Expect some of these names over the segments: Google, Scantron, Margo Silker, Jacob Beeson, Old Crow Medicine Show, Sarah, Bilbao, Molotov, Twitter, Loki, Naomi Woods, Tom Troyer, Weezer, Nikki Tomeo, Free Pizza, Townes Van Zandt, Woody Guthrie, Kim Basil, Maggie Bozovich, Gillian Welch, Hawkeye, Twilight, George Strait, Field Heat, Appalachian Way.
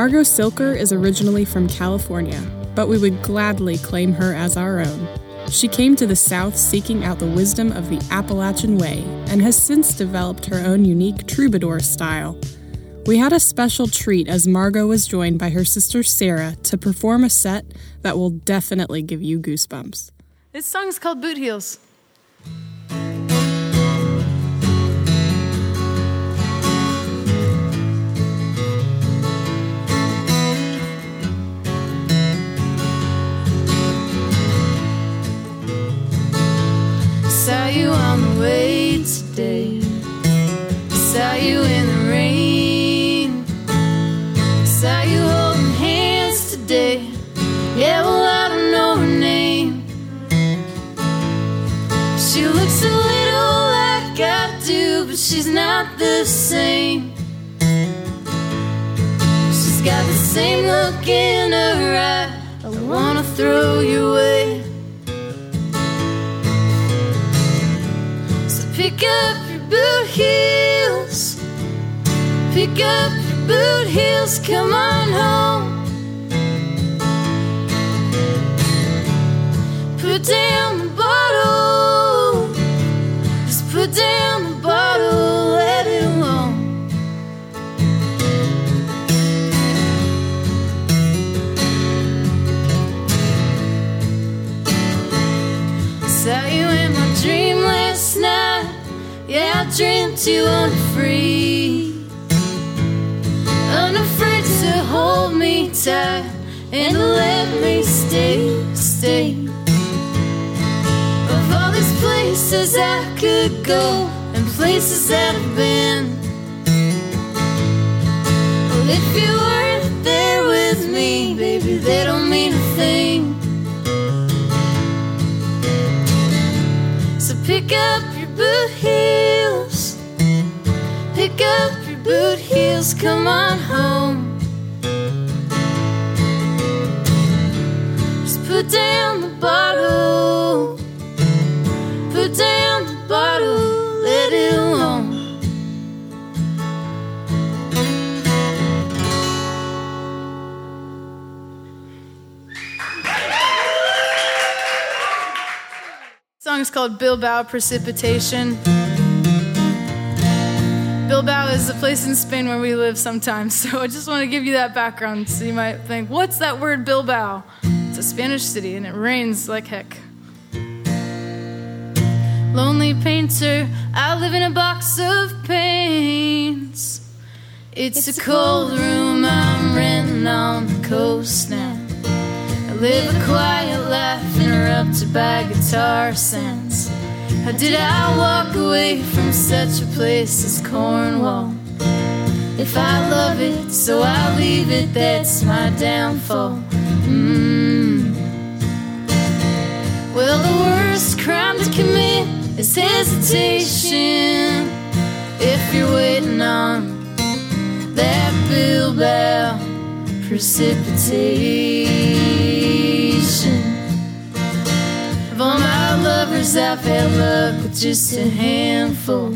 Margo Silker is originally from California, but we would gladly claim her as our own. She came to the South seeking out the wisdom of the Appalachian Way and has since developed her own unique troubadour style. We had a special treat as Margo was joined by her sister Sarah to perform a set that will definitely give you goosebumps. This song is called Boot Heels. Saw you on the way today, saw you in the rain, saw you holding hands today, yeah, well I don't know her name. She looks a little like I do, but she's not the same. She's got the same look in her eye, I wanna throw you away. Pick up your boot heels, pick up your boot heels, come on home. Put down the bottle, just put down the bottle, let it warm. I saw you in my dream last night. Yeah, I dreamt you unfree, unafraid to hold me tight and to let me stay. Of all these places I could go and places that I've been, well, if you weren't there with me, baby, they don't mean a thing. So pick up your boot heels, pick up your boot heels, come on home. Just put down the bottle, put down the bottle, let it alone. Song is called Bilbao Precipitation. Bilbao is a place in Spain where we live sometimes, so I just want to give you that background so you might think, what's that word Bilbao? It's a Spanish city and it rains like heck. Lonely painter, I live in a box of paints. It's a cold room I'm renting on the coast now. Live a quiet life interrupted by guitar sounds. How did I walk away from such a place as Cornwall? If I love it, so I leave it, that's my downfall. Well, the worst crime to commit is hesitation. If you're waiting on that Bilbao precipitation. Of all my lovers, I've had luck with just a handful.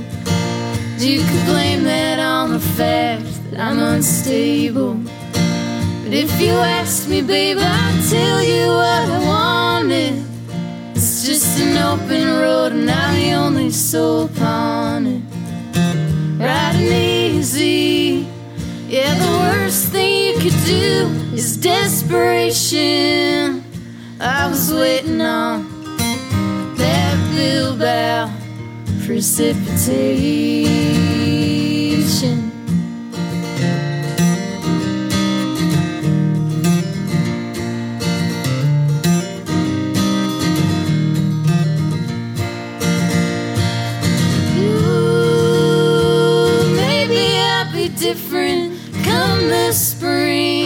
You could blame that on the fact that I'm unstable. But if you asked me, babe, I'd tell you what I wanted. It's just an open road and I'm the only soul upon it. Riding easy, yeah, the worst thing you could do is desperation. I was waiting on that Bilbao precipitation. Ooh, maybe I'll be different come the spring.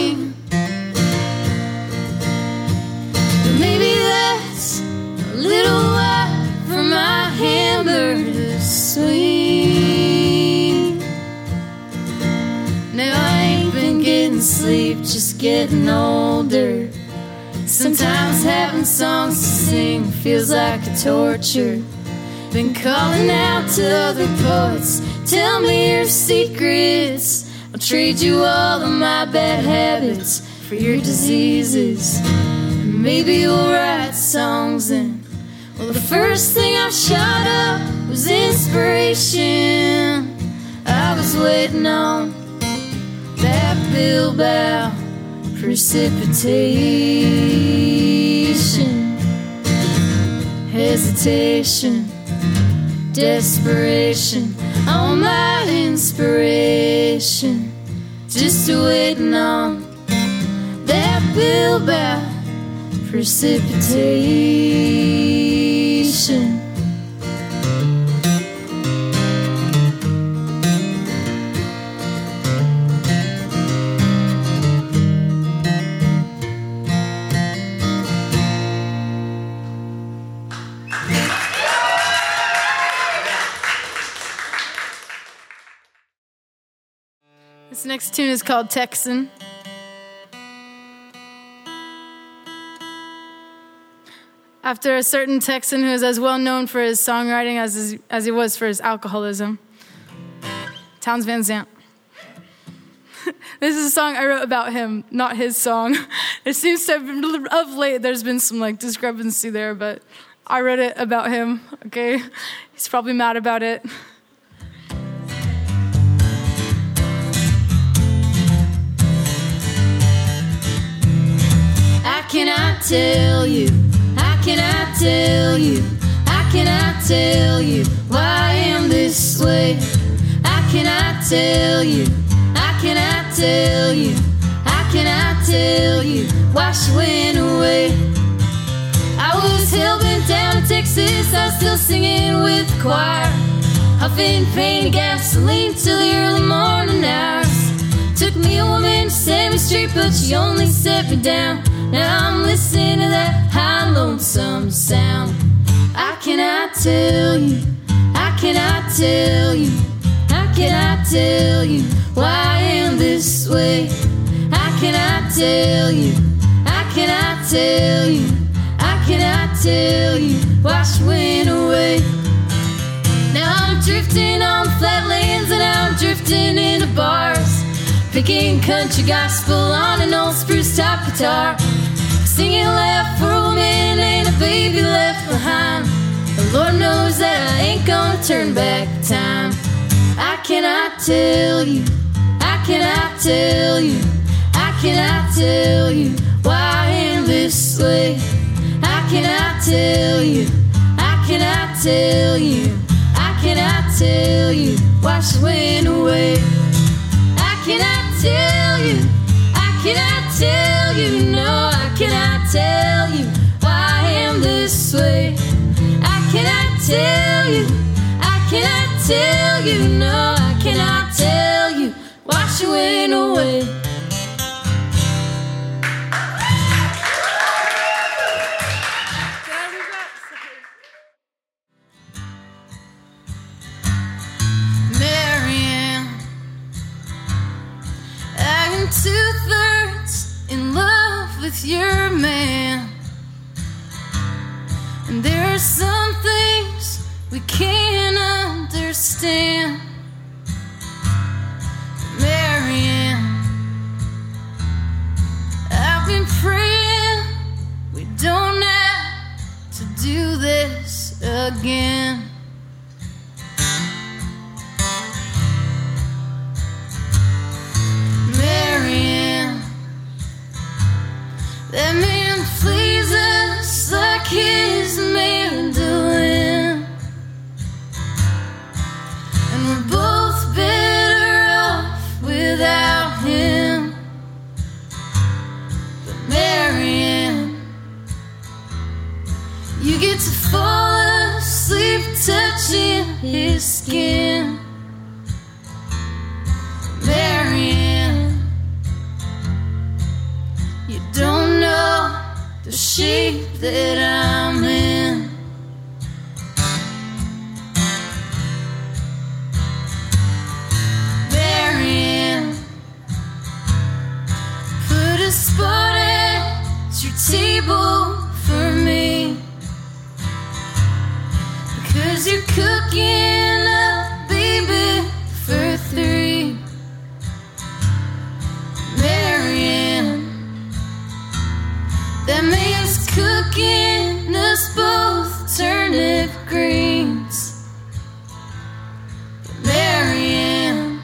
Sleep, just getting older. Sometimes having songs to sing feels like a torture. Been calling out to other poets, tell me your secrets. I I'll trade you all of my bad habits for your diseases. And maybe we'll write songs and, well, the first thing I shot up was inspiration. I was waiting on that Bilbao precipitation. Hesitation, desperation, all my inspiration, just waiting on that Bilbao precipitation. This next tune is called Texan. After a certain Texan who is as well known for his songwriting as he was for his alcoholism, Townes Van Zandt. This is a song I wrote about him, not his song. It seems to have been, of late, there's been some discrepancy there, but I wrote it about him, okay? He's probably mad about it. I cannot tell you why I am this way. I cannot tell you why she went away. I was hell-bent down in Texas, I was still singing with the choir, huffing paint gasoline till the early morning hours. Took me a woman to save me straight, but she only set me down. Now I'm listening to that high lonesome sound. I cannot tell you why I am this way. I cannot tell you why she went away. Now I'm drifting on flatlands and I'm drifting into bars, picking country gospel on an old spruce top guitar, singing left for a woman and a baby left behind. The Lord knows that I ain't gonna turn back time. I cannot tell you why I am this way. I cannot tell you why she went away. I cannot tell you, no, I cannot tell you why I am this way. I cannot tell you, no, I cannot tell you why she went away. Two-thirds in love with your man, and there are some things we can't understand. Marianne, I've been praying we don't have to do this again. That man flees us like his mandolin, and we're both better off without him. But Marianne, you get to fall asleep touching his skin. The shape that I'm in. Marianne, put a spot at your table for me, because you're cooking up, baby, for three. looking us both turnip greens. Marianne,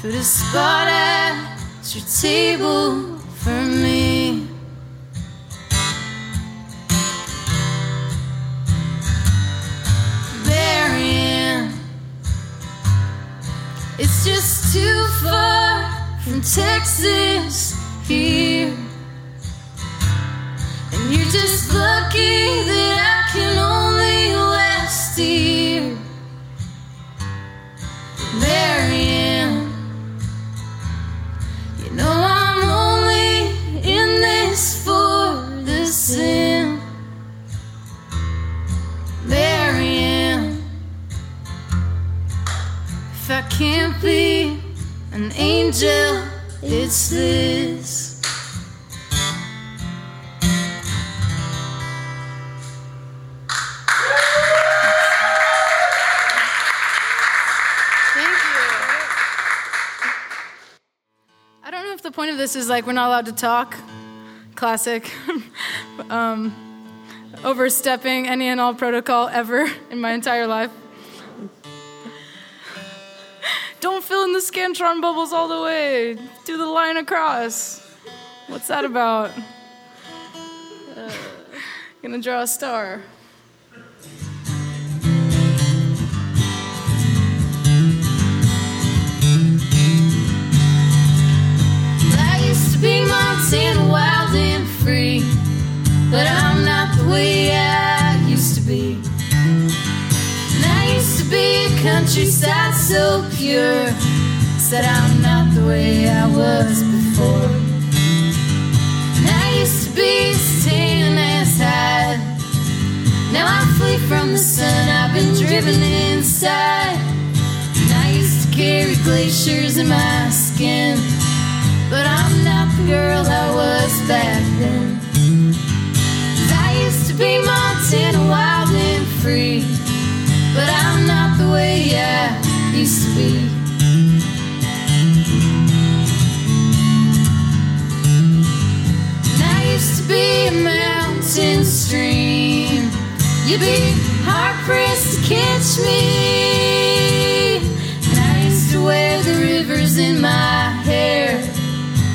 put a spot at your table for me. Marianne, it's just too far from Texas here. You're just lucky that I can only last a year. Marianne, you know I'm only in this for the sin. Marianne, if I can't be an angel, it's this. This is like we're not allowed to talk. Classic. Overstepping any and all protocol ever in my entire life. Don't fill in the Scantron bubbles all the way. Do the line across. What's that about? Gonna draw a star. Be mountain wild and free, but I'm not the way I used to be. And I used to be a countryside so pure. Said I'm not the way I was before. And I used to be as tan as hide. Now I flee from the sun, I've been driven inside. And I used to carry glaciers in my skin, but I'm not the girl I was back then. 'Cause I used to be Montana wild and free, but I'm not the way I used to be. And I used to be a mountain stream. You'd be hard-pressed to catch me. And I used to wear the rivers in my hair,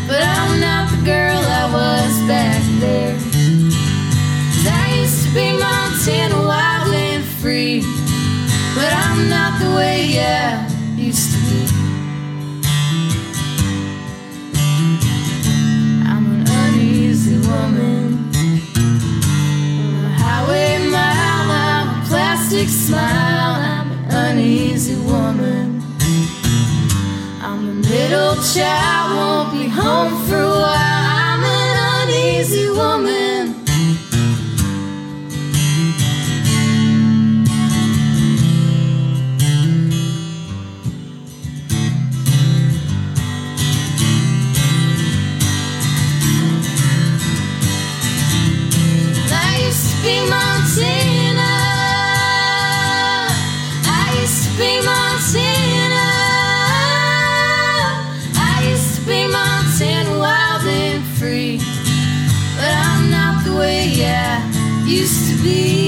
but I'm not the girl I was back there. 'Cause I used to be Montana wild and free, but I'm not the way I used to be. I'm an uneasy woman, a highway mile, I'm a plastic smile. I'm an uneasy woman, I'm a middle child, won't be home for a while. I'm an uneasy woman. I used to be Montana. I used to be Montana. Used to be.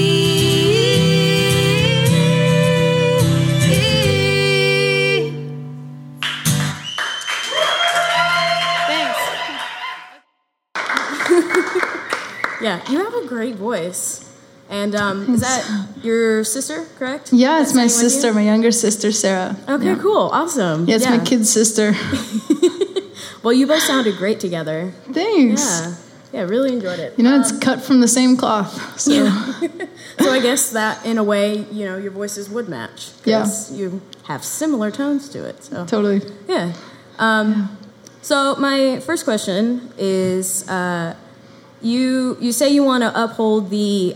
Thanks. Yeah, you have a great voice. And is that your sister, correct? Yeah, it's my sister, my younger sister, Sarah. Okay, yeah. Cool, awesome. Yeah, it's my kid's sister. Well, you both sounded great together. Thanks. Yeah. Yeah, really enjoyed it. You know, it's cut from the same cloth. So. Yeah. So I guess that, in a way, you know, your voices would match. Yeah. You have similar tones to it. So. Totally. Yeah. So my first question is, you say you want to uphold the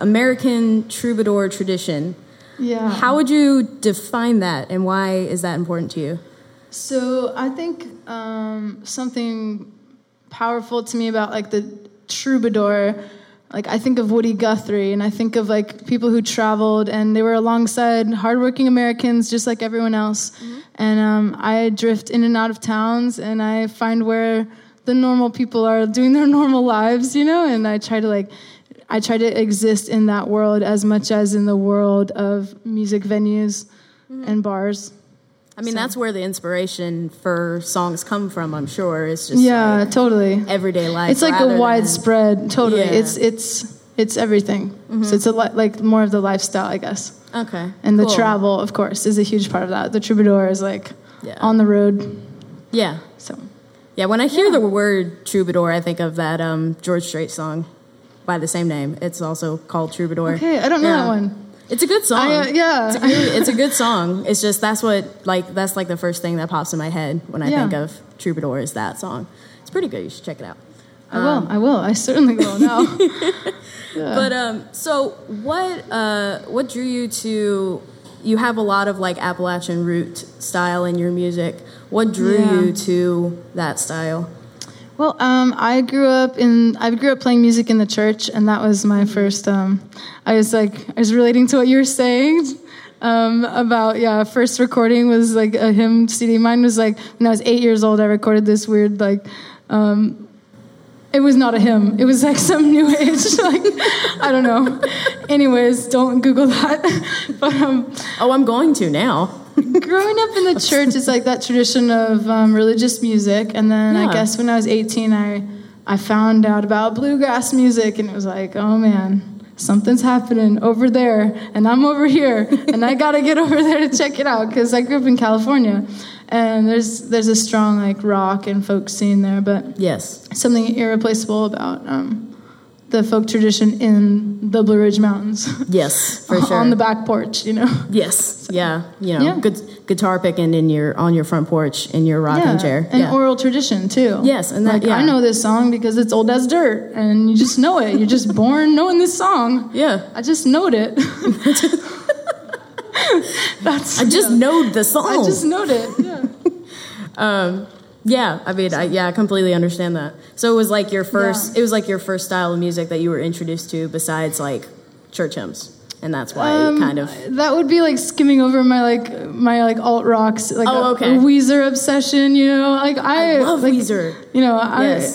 American troubadour tradition. Yeah. How would you define that, and why is that important to you? So I think something powerful to me about like the troubadour, like I think of Woody Guthrie, and I think of like people who traveled and they were alongside hardworking Americans just like everyone else. Mm-hmm. And I drift in and out of towns, and I find where the normal people are doing their normal lives, you know, and I try to exist in that world as much as in the world of music venues and bars. I mean, that's where the inspiration for songs come from, I'm sure. It's just totally everyday life. It's like a widespread, totally. Yeah. It's everything. Mm-hmm. So it's like more of the lifestyle, I guess. Okay. And the travel, of course, is a huge part of that. The troubadour is like on the road. Yeah. So. Yeah, when I hear the word troubadour, I think of that George Strait song by the same name. It's also called Troubadour. Okay, I don't know that one. It's a good song. It's a good song. It's just that's the first thing that pops in my head when I think of Troubadour is that song. It's pretty good. You should check it out. I will. I certainly will now. But so what drew you to? You have a lot of like Appalachian root style in your music. What drew you to that style? Well, I grew up playing music in the church, and that was my first. I was relating to what you were saying about first recording was like a hymn CD. Mine was like when I was 8 years old, I recorded this weird like. It was not a hymn. It was like some new age, like I don't know. Anyways, don't Google that. But I'm going to now. Growing up in the church is like that tradition of religious music, and then I guess when I was 18, I found out about bluegrass music, and it was like, oh man, something's happening over there, and I'm over here, and I gotta get over there to check it out because I grew up in California, and there's a strong like rock and folk scene there, but something irreplaceable about the folk tradition in the Blue Ridge Mountains. Yes, for sure. On the back porch, you know. Yes. So, good guitar picking on your front porch in your rocking chair. And oral tradition too. Yes, and that, I know this song because it's old as dirt, and you just know it. You're just born knowing this song. Yeah, I just knowed it. Knowed the song. I just knowed it. Yeah. I completely understand that. So it was like your first. Yeah. It was like your first style of music that you were introduced to, besides like church hymns, and that's why you kind of. That would be like skimming over my alt rocks, like a Weezer obsession. You know, like I love Weezer. You know,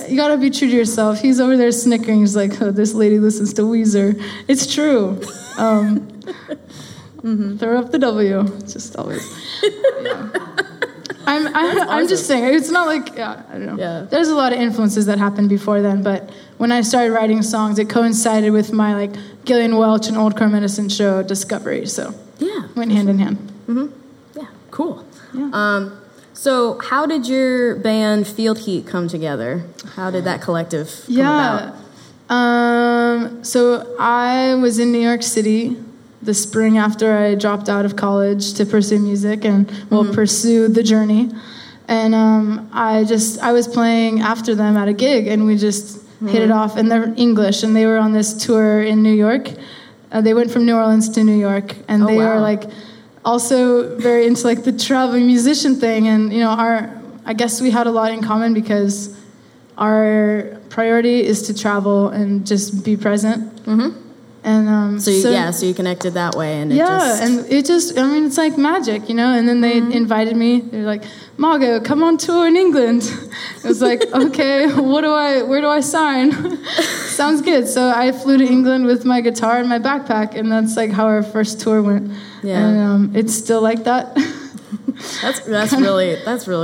you gotta be true to yourself. He's over there snickering. He's like, oh, this lady listens to Weezer. It's true. Throw up the W. It's just always. I'm just saying, it's not like, I don't know. Yeah. There's a lot of influences that happened before then, but when I started writing songs, it coincided with my, like, Gillian Welch and Old Crow Medicine Show discovery, so went hand in hand. Mm-hmm. Yeah, cool. Yeah. So how did your band Field Heat come together? How did that collective come about? So I was in New York City the spring after I dropped out of college to pursue music and pursue the journey. And I was playing after them at a gig, and we just hit it off, and they're English, and they were on this tour in New York. They went from New Orleans to New York, and they are like also very into like the traveling musician thing. And you know, I guess we had a lot in common because our priority is to travel and just be present. Mm-hmm. And so you connected that way, and it's like magic, you know. And then they invited me. They're like, "Margo, come on tour in England." It was like, okay, where do I sign? Sounds good. So I flew to England with my guitar and my backpack, and that's like how our first tour went. Yeah, and it's still like that. That's really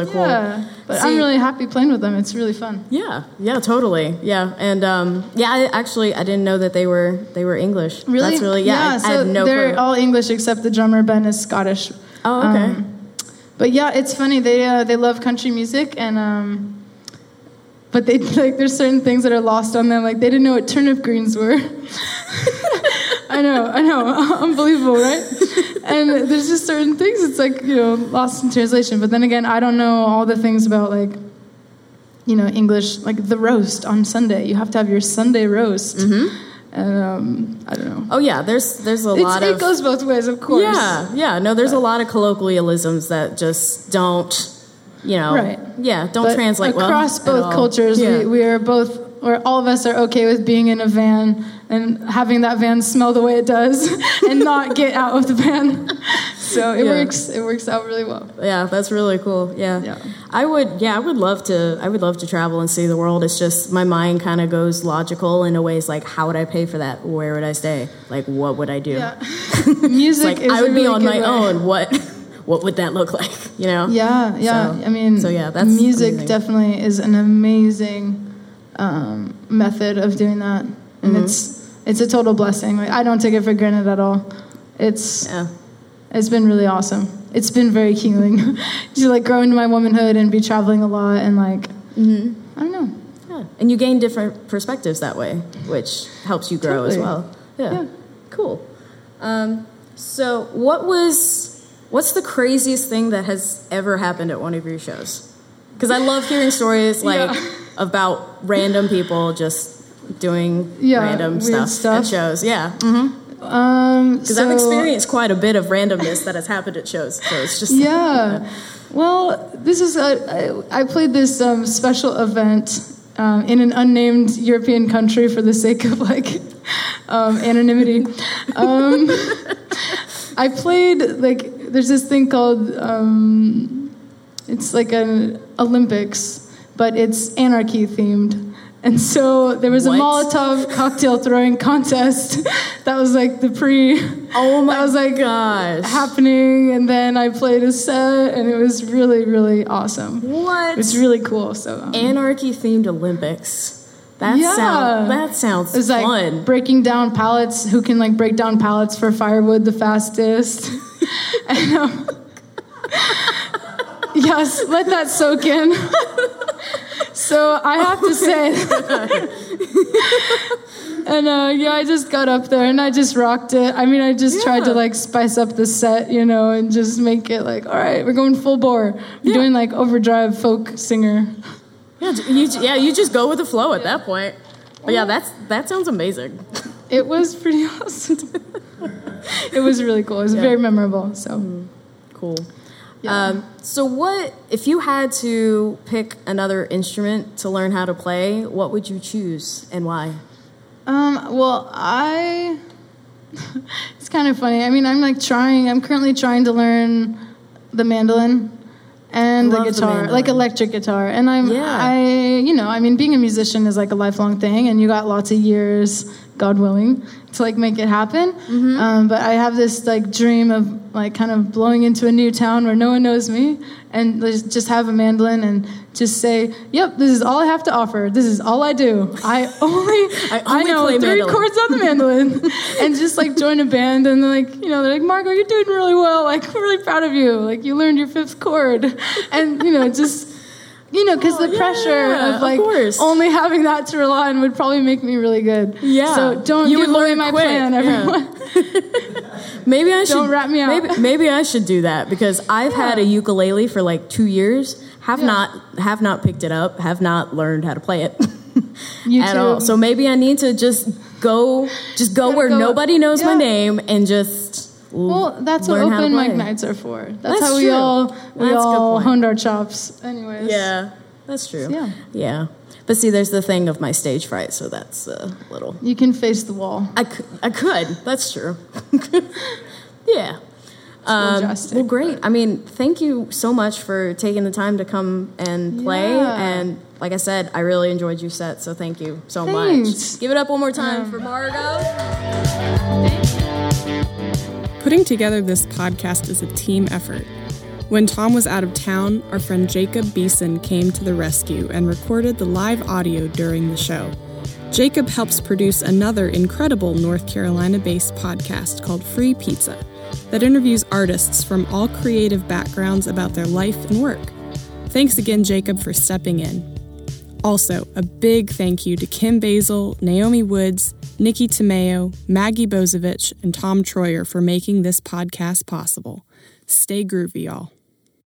cool. Yeah, but I'm really happy playing with them. It's really fun. Yeah, totally. Yeah, and I didn't know that they were English. Really? That's really I had no clue. They're all English except the drummer Ben is Scottish. Oh, okay. But it's funny. They love country music, and but they like there's certain things that are lost on them. Like they didn't know what turnip greens were. I know, unbelievable, right? And there's just certain things it's like, you know, lost in translation. But then again, I don't know all the things about like, you know, English, like the roast on Sunday. You have to have your Sunday roast. Mm-hmm. And I don't know. Oh yeah, there's a lot of it goes both ways, of course. Yeah. No, there's a lot of colloquialisms that just don't, you know, right? Yeah, don't translate well across both cultures. Yeah. We are both. Where all of us are okay with being in a van and having that van smell the way it does and not get out of the van. So it works. It works out really well. Yeah, that's really cool. Yeah. I would love to travel and see the world. It's just my mind kind of goes logical in a way. It's like, how would I pay for that? Where would I stay? Like, what would I do? Yeah. Music. Like, is I would a really be on my way. Own. What would that look like? You know? Yeah. So, I mean, that's music amazing. Definitely is an amazing method of doing that, and it's a total blessing. Like, I don't take it for granted at all. It's been really awesome. It's been very healing to like grow into my womanhood and be traveling a lot and like I don't know. Yeah. And you gain different perspectives that way, which helps you grow as well. Yeah. Cool. So what's the craziest thing that has ever happened at one of your shows? Because I love hearing stories like about random people just doing random stuff at shows. Yeah. Because I've experienced quite a bit of randomness that has happened at shows, so it's just Well, this is I played this special event in an unnamed European country for the sake of like anonymity. I played like there's this thing called it's like an Olympics, but it's anarchy themed. And so there was a Molotov cocktail throwing contest that was like the pre. Oh my! That was like gosh, happening. And then I played a set, and it was really, really awesome. What? It's really cool. So anarchy themed Olympics. That sounds. It was like fun. Breaking down pallets. Who can like break down pallets for firewood the fastest? And, yes, let that soak in. So I have to say, and I just got up there and I just rocked it. I mean, I just tried to like spice up the set, you know, and just make it like, all right, we're going full bore. We're doing like overdrive folk singer. You just go with the flow at that point. But that sounds amazing. It was pretty awesome. It was really cool. It was very memorable. So cool. Yeah. So what, if you had to pick another instrument to learn how to play, what would you choose and why? It's kind of funny. I mean, I'm currently trying to learn the mandolin and the guitar, like electric guitar. And being a musician is like a lifelong thing and you got lots of years, God willing, to like make it happen. Mm-hmm. But I have this like dream of like kind of blowing into a new town where no one knows me and just have a mandolin and just say, yep, this is all I have to offer. This is all I do. I know three chords on the mandolin and just like join a band and they're like, Margo, you're doing really well. Like, we're really proud of you. Like, you learned your fifth chord and, because the pressure of like only having that to rely on would probably make me really good. Yeah. So don't give away my plan, everyone. Yeah. Don't rat me out. Maybe I should do that because I've had a ukulele for like 2 years. Have not picked it up. Have not learned how to play it at all. So maybe I need to just go where nobody knows my name and just. Well, that's what open mic nights are for. That's how we all honed our chops. Anyways. Yeah, that's true. Yeah. But see, there's the thing of my stage fright, so that's a little. You can face the wall. I could. That's true. Yeah. Well, great. I mean, thank you so much for taking the time to come and play. Yeah. And like I said, I really enjoyed your set, so thank you so much. Give it up one more time for Margo. Putting together this podcast is a team effort. When Tom was out of town, our friend Jacob Beeson came to the rescue and recorded the live audio during the show. Jacob helps produce another incredible North Carolina-based podcast called Free Pizza that interviews artists from all creative backgrounds about their life and work. Thanks again, Jacob, for stepping in. Also, a big thank you to Kim Basil, Naomi Woods, Nikki Tomeo, Maggie Bozovich, and Tom Troyer for making this podcast possible. Stay groovy, y'all.